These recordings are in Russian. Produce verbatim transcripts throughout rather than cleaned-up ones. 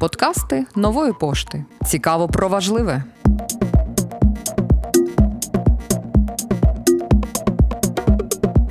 Подкасти Нової пошти. Цікаво про важливе.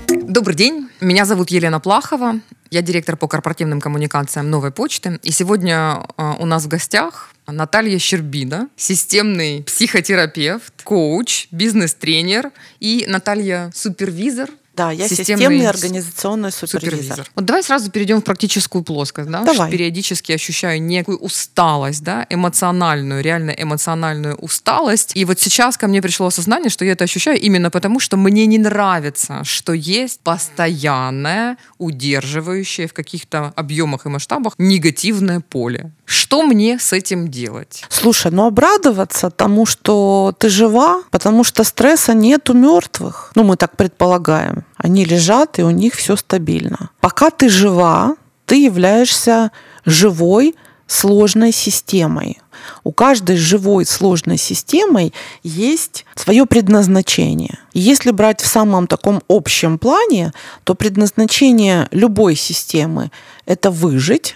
Добрый день, меня зовут Елена Плахова. Я директор по корпоративным коммуникациям Новой почты. И сегодня у нас в гостях Наталья Щербина, системный психотерапевт, коуч, бизнес-тренер и Наталья супервизор. Да, я системный, системный организационный супервизор. супервизор. Вот давай сразу перейдем в практическую плоскость. Да? Давай. Периодически ощущаю некую усталость, да? эмоциональную, реально эмоциональную усталость. И вот сейчас ко мне пришло осознание, что я это ощущаю именно потому, что мне не нравится, что есть постоянное, удерживающее в каких-то объемах и масштабах негативное поле. Что мне с этим делать? Слушай, ну обрадоваться тому, что ты жива, потому что стресса нет у мертвых. Ну, мы так предполагаем. Они лежат, и у них все стабильно. Пока ты жива, ты являешься живой сложной системой. У каждой живой сложной системы есть свое предназначение. Если брать в самом таком общем плане, то предназначение любой системы – это выжить,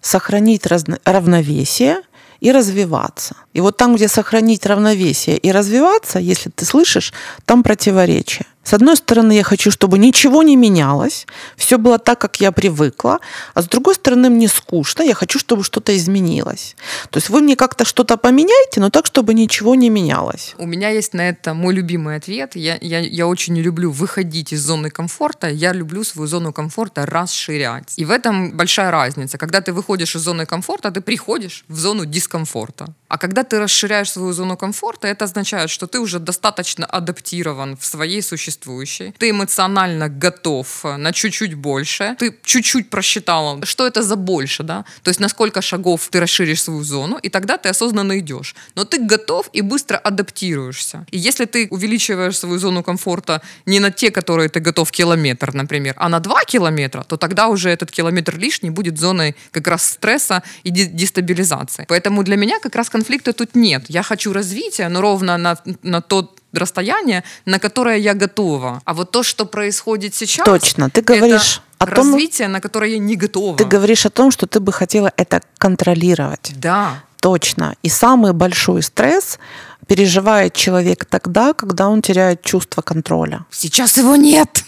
сохранить равновесие и развиваться. И вот там, где сохранить равновесие и развиваться, если ты слышишь, там противоречие. С одной стороны, я хочу, чтобы ничего не менялось, все было так, как я привыкла, а с другой стороны, мне скучно, я хочу, чтобы что-то изменилось. То есть вы мне как-то что-то поменяете, но так, чтобы ничего не менялось. У меня есть на это мой любимый ответ. Я, я, я очень не люблю выходить из зоны комфорта, я люблю свою зону комфорта расширять. И в этом большая разница. Когда ты выходишь из зоны комфорта, ты приходишь в зону дискомфорта. А когда ты расширяешь свою зону комфорта, это означает, что ты уже достаточно адаптирован в своей существовании. Ты эмоционально готов на чуть-чуть больше. Ты чуть-чуть просчитала, что это за больше, да? То есть на сколько шагов ты расширишь свою зону, и тогда ты осознанно идешь. Но ты готов и быстро адаптируешься. И если ты увеличиваешь свою зону комфорта не на те, которые ты готов километр, например, а на два километра, то тогда уже этот километр лишний будет зоной как раз стресса и дестабилизации. Поэтому для меня как раз конфликта тут нет. Я хочу развития, но ровно на, на тот расстояние, на которое я готова. А вот то, что происходит сейчас... Точно, ты говоришь... О том, развитие, на которое я не готова. Ты говоришь о том, что ты бы хотела это контролировать. Да. Точно. И самый большой стресс переживает человек тогда, когда он теряет чувство контроля. Сейчас его нет.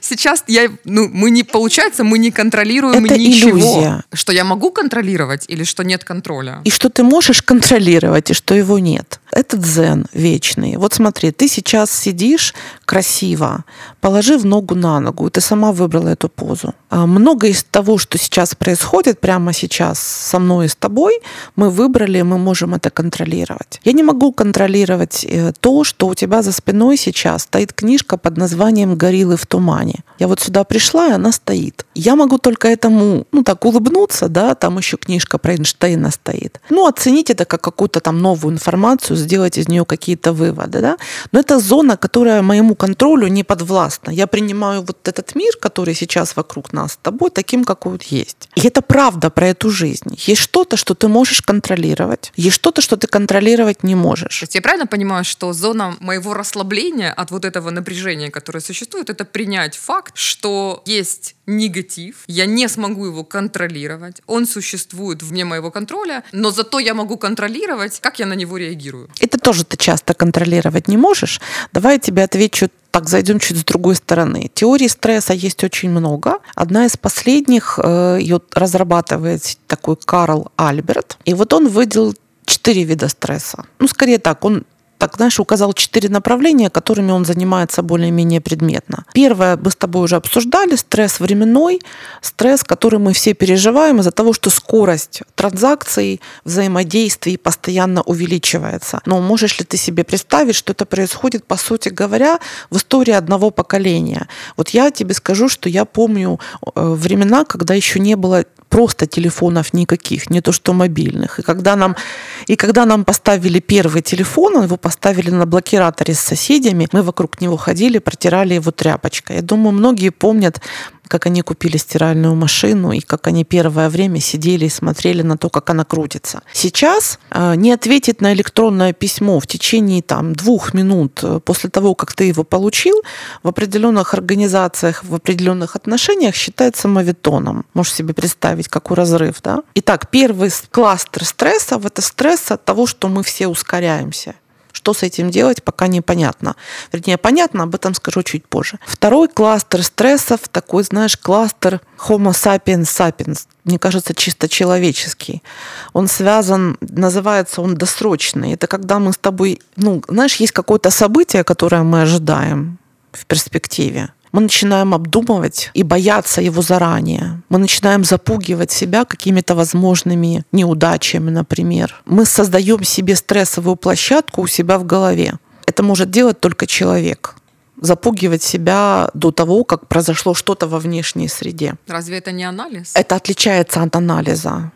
Сейчас я, ну, мы не, получается, мы не контролируем это ничего. Иллюзия. Что я могу контролировать или что нет контроля? И что ты можешь контролировать, и что его нет. Это дзен вечный. Вот смотри, ты сейчас сидишь красиво, положив ногу на ногу, и ты сама выбрала эту позу. Многое из того, что сейчас происходит, прямо сейчас со мной и с тобой, мы выбрали, мы можем это контролировать. Я не могу контролировать то, что у тебя за спиной сейчас стоит книжка под названием «Гориллы в тумане». Я вот сюда пришла, и она стоит. Я могу только этому, ну так, улыбнуться, да, там еще книжка про Эйнштейна стоит. Ну, оценить это как какую-то там новую информацию, сделать из нее какие-то выводы, да. Но это зона, которая моему контролю не подвластна. Я принимаю вот этот мир, который сейчас вокруг нас с тобой, таким, какой он есть. И это правда про эту жизнь. Есть что-то, что ты можешь контролировать, есть что-то, что ты контролировать не можешь. То есть я правильно понимаю, что зона моего расслабления от вот этого напряжения, которое существует, это принятие факт, что есть негатив, я не смогу его контролировать, он существует вне моего контроля, но зато я могу контролировать, как я на него реагирую. Это тоже ты часто контролировать не можешь. Давай я тебе отвечу так, зайдем чуть с другой стороны. Теорий стресса есть очень много. Одна из последних, ее разрабатывает такой Карл Альберт, и вот он выделил четыре вида стресса. Ну, скорее так, он так, знаешь, указал четыре направления, которыми он занимается более-менее предметно. Первое, мы с тобой уже обсуждали, стресс временной, стресс, который мы все переживаем из-за того, что скорость транзакций, взаимодействий постоянно увеличивается. Но можешь ли ты себе представить, что это происходит, по сути говоря, в истории одного поколения? Вот я тебе скажу, что я помню времена, когда еще не было просто телефонов никаких, не то что мобильных. И когда нам, и когда нам поставили первый телефон, он его поставили поставили на блокираторе с соседями. Мы вокруг него ходили, протирали его тряпочкой. Я думаю, многие помнят, как они купили стиральную машину и как они первое время сидели и смотрели на то, как она крутится. Сейчас не ответить на электронное письмо в течение там, двух минут после того, как ты его получил, в определенных организациях, в определенных отношениях считается моветоном. Можешь себе представить, какой разрыв, да? Итак, первый кластер стрессов – это стресс от того, что мы все ускоряемся. Что с этим делать, пока непонятно. Вернее, понятно, об этом скажу чуть позже. Второй кластер стрессов, такой, знаешь, кластер Homo sapiens sapiens, мне кажется, чисто человеческий. Он связан, называется он досрочный. Это когда мы с тобой, ну, знаешь, есть какое-то событие, которое мы ожидаем в перспективе. Мы начинаем обдумывать и бояться его заранее. Мы начинаем запугивать себя какими-то возможными неудачами, например. Мы создаем себе стрессовую площадку у себя в голове. Это может делать только человек. Запугивать себя до того, как произошло что-то во внешней среде. Разве это не анализ? Это отличается от анализа.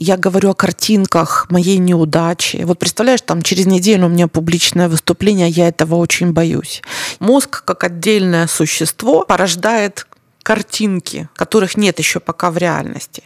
Я говорю о картинках моей неудачи. Вот представляешь, там через неделю у меня публичное выступление, я этого очень боюсь. Мозг, как отдельное существо, порождает картинки, которых нет еще пока в реальности.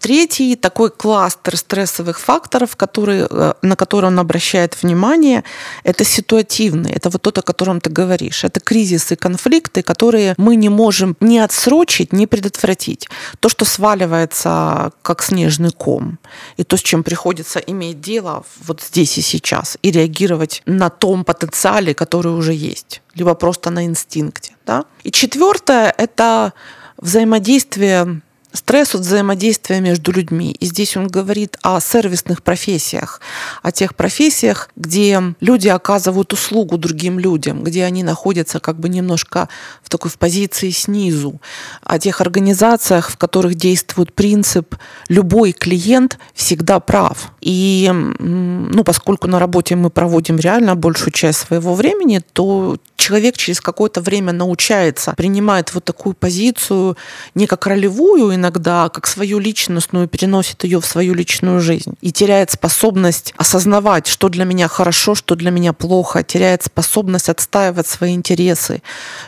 Третий такой кластер стрессовых факторов, который, на который он обращает внимание, это ситуативный, это вот тот, о котором ты говоришь. Это кризисы, конфликты, которые мы не можем ни отсрочить, ни предотвратить. То, что сваливается как снежный ком, и то, с чем приходится иметь дело вот здесь и сейчас, и реагировать на том потенциале, который уже есть, либо просто на инстинкте. Да? И четвертое – это взаимодействие стресс от взаимодействия между людьми. И здесь он говорит о сервисных профессиях, о тех профессиях, где люди оказывают услугу другим людям, где они находятся как бы немножко в такой в позиции снизу, о тех организациях, в которых действует принцип «любой клиент всегда прав». И ну, поскольку на работе мы проводим реально большую часть своего времени, то человек через какое-то время научается, принимает вот такую позицию не как ролевую иногда, как свою личностную, переносит ее в свою личную жизнь и теряет способность осознавать, что для меня хорошо, что для меня плохо, теряет способность отстаивать свои интересы,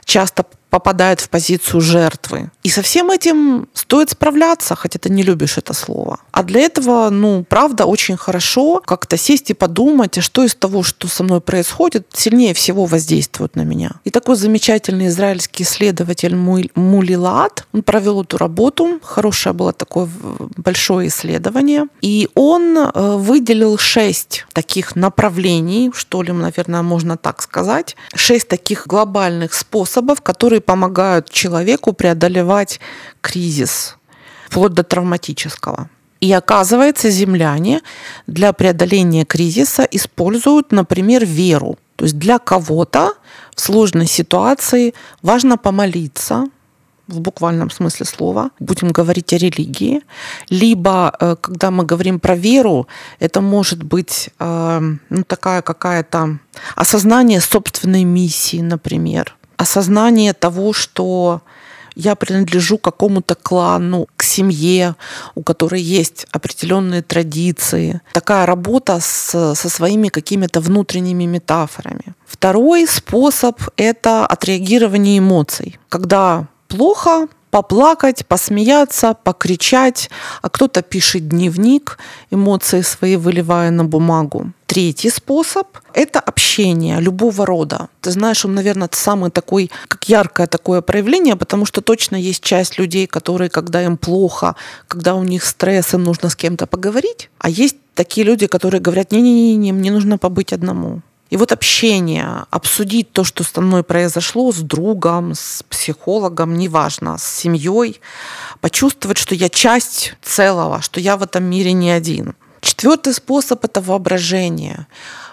часто попадает в позицию жертвы. И со всем этим стоит справляться, хотя ты не любишь это слово. А для этого, ну, правда, очень хорошо как-то сесть и подумать, а что из того, что со мной происходит, сильнее всего воздействует на меня. И такой замечательный израильский исследователь Мулилат, он провел эту работу, хорошее было такое большое исследование, и он выделил шесть таких направлений, что ли, наверное, можно так сказать, шесть таких глобальных способов, которые помогают человеку преодолевать кризис, вплоть до травматического. И оказывается, земляне для преодоления кризиса используют, например, веру. То есть для кого-то в сложной ситуации важно помолиться, в буквальном смысле слова, будем говорить о религии, либо, когда мы говорим про веру, это может быть ну, такая какая-то осознание собственной миссии, например, осознание того, что я принадлежу какому-то клану, к семье, у которой есть определенные традиции. Такая работа с, со своими какими-то внутренними метафорами. Второй способ – это отреагирование эмоций. Когда плохо, поплакать, посмеяться, покричать, а кто-то пишет дневник, эмоции свои выливая на бумагу. Третий способ – это общение любого рода. Ты знаешь, он, наверное, самый такой, как яркое такое проявление, потому что точно есть часть людей, которые, когда им плохо, когда у них стресс, им нужно с кем-то поговорить. А есть такие люди, которые говорят: «Не-не-не, мне нужно побыть одному». И вот общение, обсудить то, что со мной произошло, с другом, с психологом, неважно, с семьей, почувствовать, что я часть целого, что я в этом мире не один. Четвертый способ – это воображение.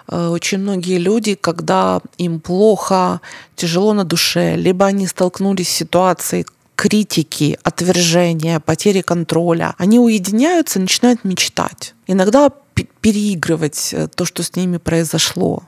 Очень многие люди, когда им плохо, тяжело на душе, либо они столкнулись с ситуацией критики, отвержения, потери контроля, они уединяются, начинают мечтать. Иногда переигрывать то, что с ними произошло.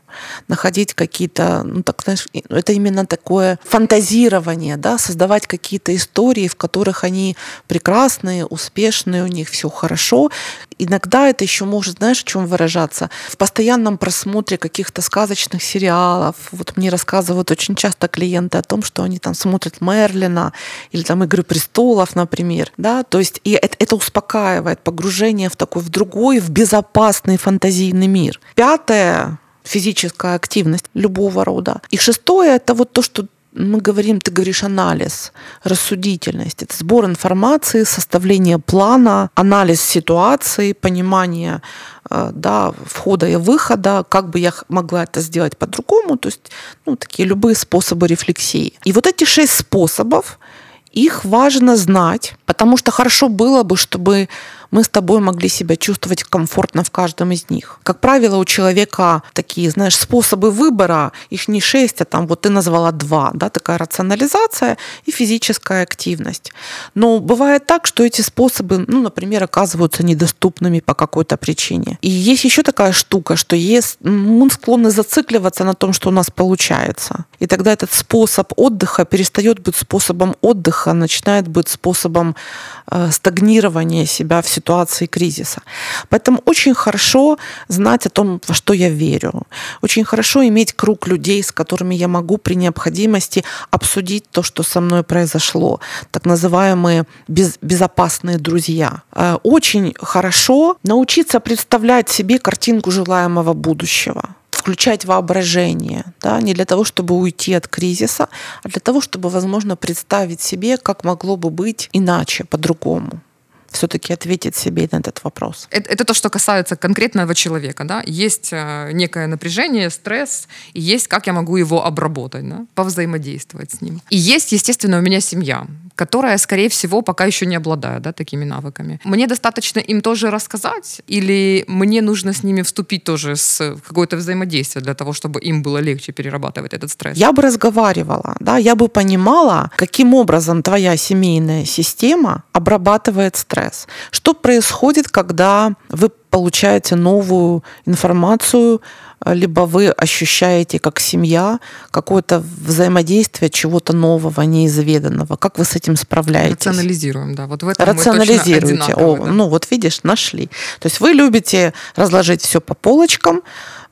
находить какие-то, ну, так, знаешь, это именно такое фантазирование, да, создавать какие-то истории, в которых они прекрасные, успешные, у них все хорошо. Иногда это еще может, знаешь, в чем выражаться? В постоянном просмотре каких-то сказочных сериалов. Вот мне рассказывают очень часто клиенты о том, что они там смотрят Мерлина или там «Игры престолов», например, да, то есть и это, это успокаивает, погружение в такой, в другой, в безопасный фантазийный мир. Пятое — физическая активность любого рода. И шестое — это вот то, что мы говорим, ты говоришь, анализ, рассудительность. Это сбор информации, составление плана, анализ ситуации, понимание, да, входа и выхода, как бы я могла это сделать по-другому. То есть, ну, такие любые способы рефлексии. И вот эти шесть способов, их важно знать, потому что хорошо было бы, чтобы мы с тобой могли себя чувствовать комфортно в каждом из них. Как правило, у человека такие, знаешь, способы выбора, их не шесть, а там вот ты назвала два, да, такая рационализация и физическая активность. Но бывает так, что эти способы, ну, например, оказываются недоступными по какой-то причине. И есть еще такая штука, что есть, мы склонны зацикливаться на том, что у нас получается. И тогда этот способ отдыха перестает быть способом отдыха, начинает быть способом э, стагнирования себя в ситуации. ситуации кризиса. Поэтому очень хорошо знать о том, во что я верю. Очень хорошо иметь круг людей, с которыми я могу при необходимости обсудить то, что со мной произошло. Так называемые без, безопасные друзья. Очень хорошо научиться представлять себе картинку желаемого будущего. Включать воображение, да, не для того, чтобы уйти от кризиса, а для того, чтобы, возможно, представить себе, как могло бы быть иначе, по-другому. Все-таки ответить себе на этот вопрос. Это, это то, что касается конкретного человека. Да? Есть некое напряжение, стресс, и есть, как я могу его обработать, да? Повзаимодействовать с ним. И есть, естественно, у меня семья, которая, скорее всего, пока еще не обладает, да, такими навыками. Мне достаточно им тоже рассказать, или мне нужно с ними вступить тоже с какое-то взаимодействие для того, чтобы им было легче перерабатывать этот стресс? Я бы разговаривала, да, я бы понимала, каким образом твоя семейная система обрабатывает стресс. Что происходит, когда вы получаете новую информацию, либо вы ощущаете как семья какое-то взаимодействие чего-то нового, неизведанного. Как вы с этим справляетесь? Рационализируем, да. Вот в этом Рационализируете. Мы точно одинаковые, да. Ну вот видишь, нашли. То есть вы любите разложить все по полочкам,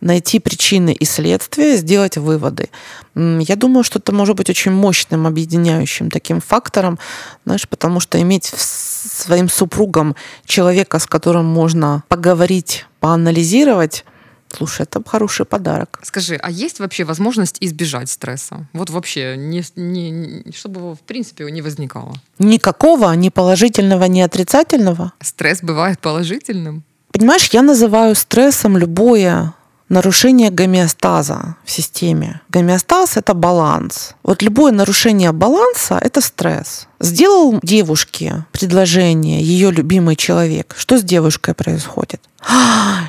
найти причины и следствия, сделать выводы. Я думаю, что это может быть очень мощным объединяющим таким фактором, знаешь, потому что иметь своим супругом человека, с которым можно поговорить, поанализировать, слушай, это хороший подарок. Скажи, а есть вообще возможность избежать стресса? Вот вообще, не, не, чтобы его в принципе не возникало. Никакого, ни положительного, ни отрицательного? Стресс бывает положительным. Понимаешь, я называю стрессом любое нарушение гомеостаза в системе. Гомеостаз — это баланс. Вот любое нарушение баланса — это стресс. Сделал девушке предложение ее любимый человек. Что с девушкой происходит?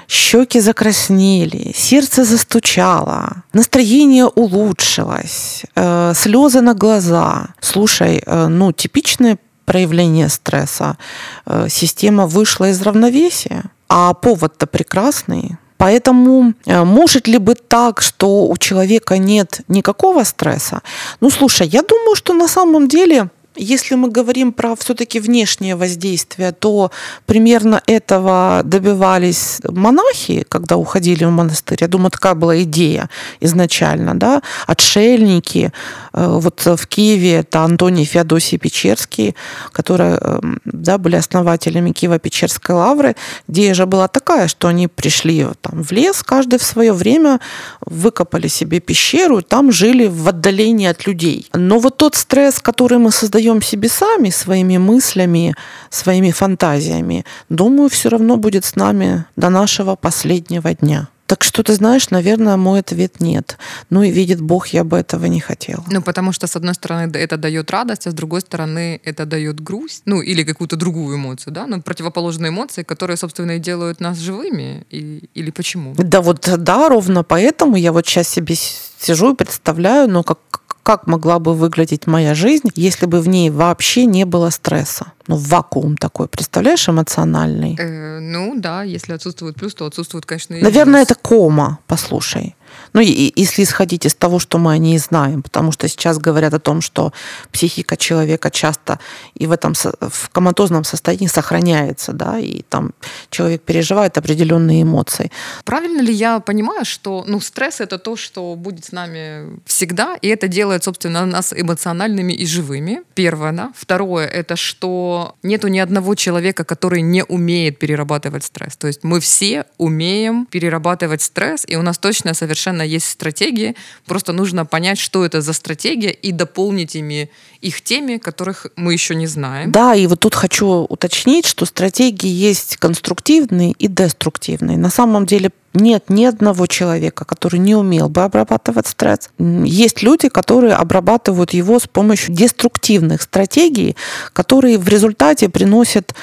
Щеки закраснели, сердце застучало, настроение улучшилось, э, слезы на глаза. Слушай, э, ну типичное проявление стресса. Э, система вышла из равновесия, а повод-то прекрасный. Поэтому может ли быть так, что у человека нет никакого стресса? Ну, слушай, я думаю, что на самом деле, если мы говорим про все-таки внешнее воздействие, то примерно этого добивались монахи, когда уходили в монастырь. Я думаю, такая была идея изначально, да? Отшельники. Вот в Киеве это Антоний и Феодосий Печерский, которые, да, были основателями Киево-Печерской лавры. Идея же была такая, что они пришли там в лес, каждый в свое время выкопали себе пещеру, там жили в отдалении от людей. Но вот тот стресс, который мы создаем себе сами, своими мыслями, своими фантазиями, думаю, все равно будет с нами до нашего последнего дня. Так что, ты знаешь, наверное, мой ответ нет. Ну и видит Бог, я бы этого не хотела. Ну, потому что, с одной стороны, это дает радость, а с другой стороны, это дает грусть, ну или какую-то другую эмоцию, да? Ну, противоположные эмоции, которые, собственно, и делают нас живыми, и, или почему? Да вот, да, ровно поэтому я вот сейчас себе сижу и представляю, ну, как, как могла бы выглядеть моя жизнь, если бы в ней вообще не было стресса. ну, вакуум такой, представляешь, эмоциональный. Э, ну да, если отсутствует плюс, то отсутствует, конечно, и наверное, плюс. Это кома, послушай. Ну, и, если исходить из того, что мы о ней знаем, потому что сейчас говорят о том, что психика человека часто и в этом в коматозном состоянии сохраняется, да, и там человек переживает определенные эмоции. Правильно ли я понимаю, что ну, стресс — это то, что будет с нами всегда, и это делает, собственно, нас эмоциональными и живыми, первое, да. Второе — это что нету ни одного человека, который не умеет перерабатывать стресс. То есть мы все умеем перерабатывать стресс, и у нас точно совершенно есть стратегии, просто нужно понять, что это за стратегия, и дополнить ими их теми, которых мы еще не знаем. Да, и вот тут хочу уточнить, что стратегии есть конструктивные и деструктивные. На самом деле нет ни одного человека, который не умел бы обрабатывать стресс. Есть люди, которые обрабатывают его с помощью деструктивных стратегий, которые в результате приносят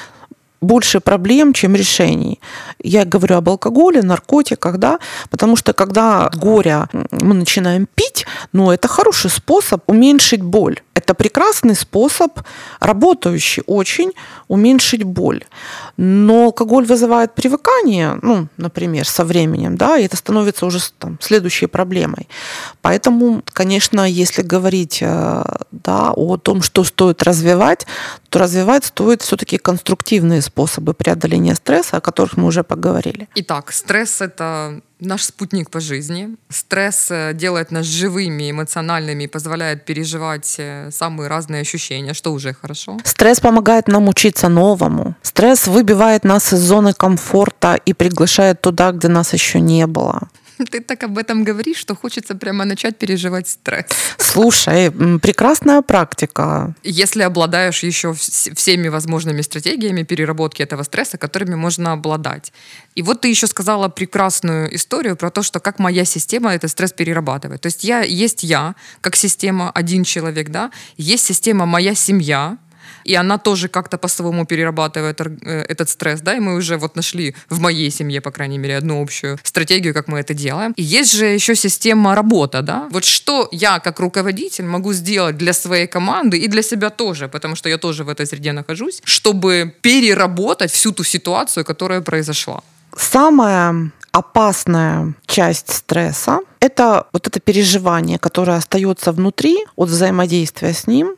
больше проблем, чем решений. Я говорю об алкоголе, наркотиках, да, потому что когда горе мы начинаем пить, ну, это хороший способ уменьшить боль. Это прекрасный способ, работающий очень, уменьшить боль. Но алкоголь вызывает привыкание, ну, например, со временем, да, и это становится уже там следующей проблемой. Поэтому, конечно, если говорить, да, о том, что стоит развивать, то развивать стоит все-таки конструктивные способы преодоления стресса, о которых мы уже поговорили. Итак, стресс — это наш спутник по жизни. Стресс делает нас живыми, эмоциональными и позволяет переживать самые разные ощущения, что уже хорошо. Стресс помогает нам учиться новому. Стресс выбивает нас из зоны комфорта и приглашает туда, где нас еще не было. Ты так об этом говоришь, что хочется прямо начать переживать стресс. Слушай, прекрасная практика. Если обладаешь еще всеми возможными стратегиями переработки этого стресса, которыми можно обладать. И вот ты еще сказала прекрасную историю про то, что как моя система этот стресс перерабатывает. То есть я, есть я, как система, один человек, да, есть система «моя семья», и она тоже как-то по-своему перерабатывает этот стресс, да, и мы уже вот нашли в моей семье, по крайней мере, одну общую стратегию, как мы это делаем. И есть же еще система работа, да, вот что я как руководитель могу сделать для своей команды и для себя тоже, потому что я тоже в этой среде нахожусь, чтобы переработать всю ту ситуацию, которая произошла. Самая опасная часть стресса – это вот это переживание, которое остается внутри от взаимодействия с ним,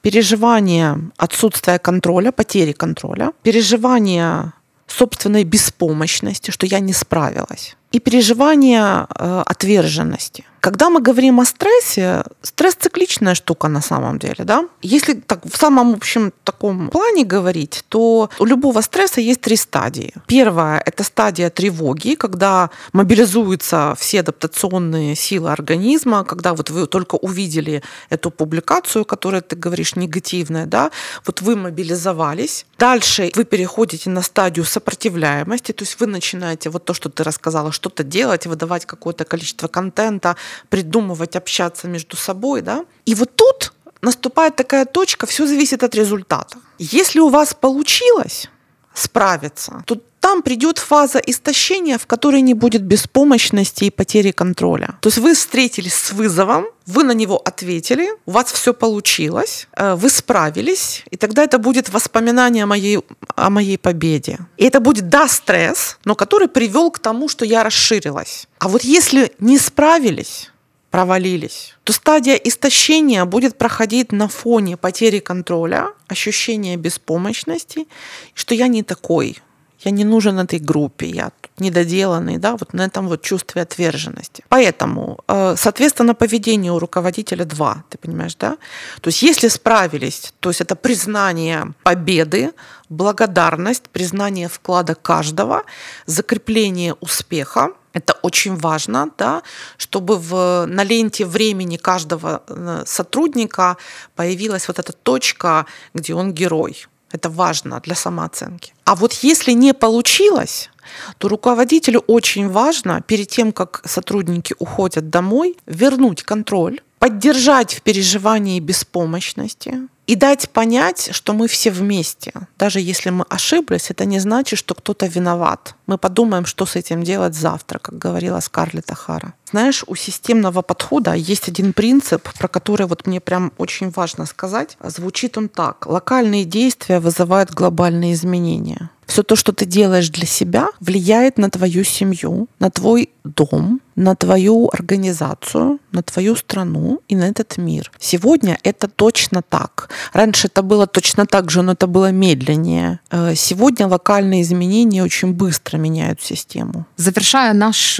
переживание отсутствия контроля, потери контроля, переживание собственной беспомощности, что я не справилась, и переживание э, отверженности. Когда мы говорим о стрессе, стресс цикличная штука на самом деле, да? Если так в самом общем таком плане говорить, то у любого стресса есть три стадии. Первая – это стадия тревоги, когда мобилизуются все адаптационные силы организма, когда вот вы только увидели эту публикацию, которая, ты говоришь, негативная, да? Вот вы мобилизовались. Дальше вы переходите на стадию сопротивляемости, то есть вы начинаете вот то, что ты рассказала, что-то делать, выдавать какое-то количество контента, придумывать, общаться между собой, да? И вот тут наступает такая точка, все зависит от результата. Если у вас получилось справиться, то там придет фаза истощения, в которой не будет беспомощности и потери контроля. То есть вы встретились с вызовом, вы на него ответили, у вас все получилось, вы справились, и тогда это будет воспоминание о моей, о моей победе. И это будет, да, стресс, но который привел к тому, что я расширилась. А вот если не справились, провалились, то стадия истощения будет проходить на фоне потери контроля, ощущения беспомощности, что я не такой, я не нужен этой группе, я недоделанный, да, вот на этом вот чувстве отверженности. Поэтому, соответственно, поведение у руководителя два, ты понимаешь, да? То есть если справились, то есть это признание победы, благодарность, признание вклада каждого, закрепление успеха. Это очень важно, да, чтобы в, на ленте времени каждого сотрудника появилась вот эта точка, где он герой. Это важно для самооценки. А вот если не получилось, то руководителю очень важно перед тем, как сотрудники уходят домой, вернуть контроль, поддержать в переживании беспомощности и и дать понять, что мы все вместе. Даже если мы ошиблись, это не значит, что кто-то виноват. Мы подумаем, что с этим делать завтра, как говорила Скарлетт О'Хара. Знаешь, у системного подхода есть один принцип, про который вот мне прям очень важно сказать. Звучит он так. Локальные действия вызывают глобальные изменения. Все то, что ты делаешь для себя, влияет на твою семью, на твой дом, на твою организацию, на твою страну и на этот мир. Сегодня это точно так. Раньше это было точно так же, но это было медленнее. Сегодня локальные изменения очень быстро меняют систему. Завершая наш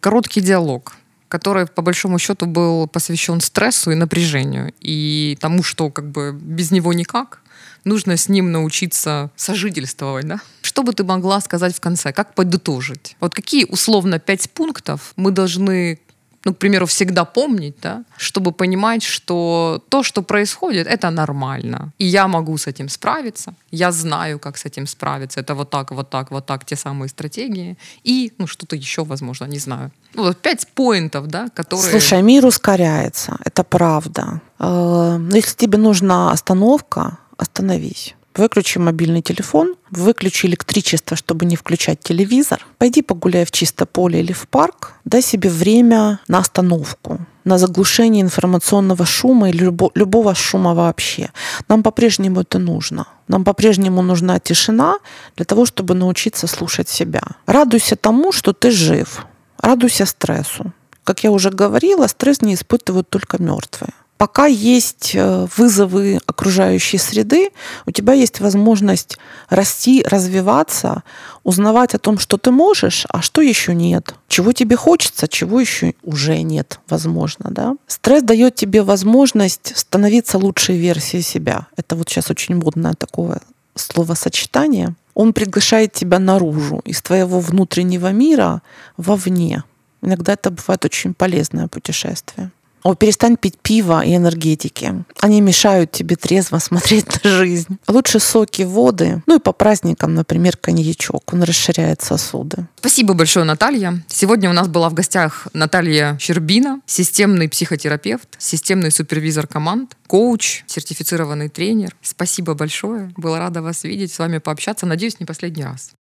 короткий диалог, который, по большому счету, был посвящен стрессу и напряжению, и тому, что как бы без него никак. Нужно с ним научиться сожительствовать, да? Что бы ты могла сказать в конце? Как подытожить? Вот какие, условно, пять пунктов мы должны, ну, к примеру, всегда помнить, да? Чтобы понимать, что то, что происходит, это нормально. И я могу с этим справиться. Я знаю, как с этим справиться. Это вот так, вот так, вот так, те самые стратегии. И, ну, что-то еще, возможно, не знаю. Ну, вот пять поинтов, да, которые... Слушай, мир ускоряется, это правда. Но если тебе нужна остановка, остановись. Выключи мобильный телефон, выключи электричество, чтобы не включать телевизор. Пойди погуляй в чистое поле или в парк. Дай себе время на остановку, на заглушение информационного шума или любо, любого шума вообще. Нам по-прежнему это нужно. Нам по-прежнему нужна тишина для того, чтобы научиться слушать себя. Радуйся тому, что ты жив. Радуйся стрессу. Как я уже говорила, стресс не испытывают только мертвые. Пока есть вызовы окружающей среды, у тебя есть возможность расти, развиваться, узнавать о том, что ты можешь, а что еще нет, чего тебе хочется, чего еще уже нет, возможно, да. Стресс дает тебе возможность становиться лучшей версией себя. Это вот сейчас очень модное такое словосочетание. Он приглашает тебя наружу, из твоего внутреннего мира вовне. Иногда это бывает очень полезное путешествие. О, перестань пить пиво и энергетики. Они мешают тебе трезво смотреть на жизнь. Лучше соки, воды. Ну и по праздникам, например, коньячок. Он расширяет сосуды. Спасибо большое, Наталья. Сегодня у нас была в гостях Наталья Щербина, системный психотерапевт, системный супервизор команд, коуч, сертифицированный тренер. Спасибо большое. Была рада вас видеть, с вами пообщаться. Надеюсь, не последний раз.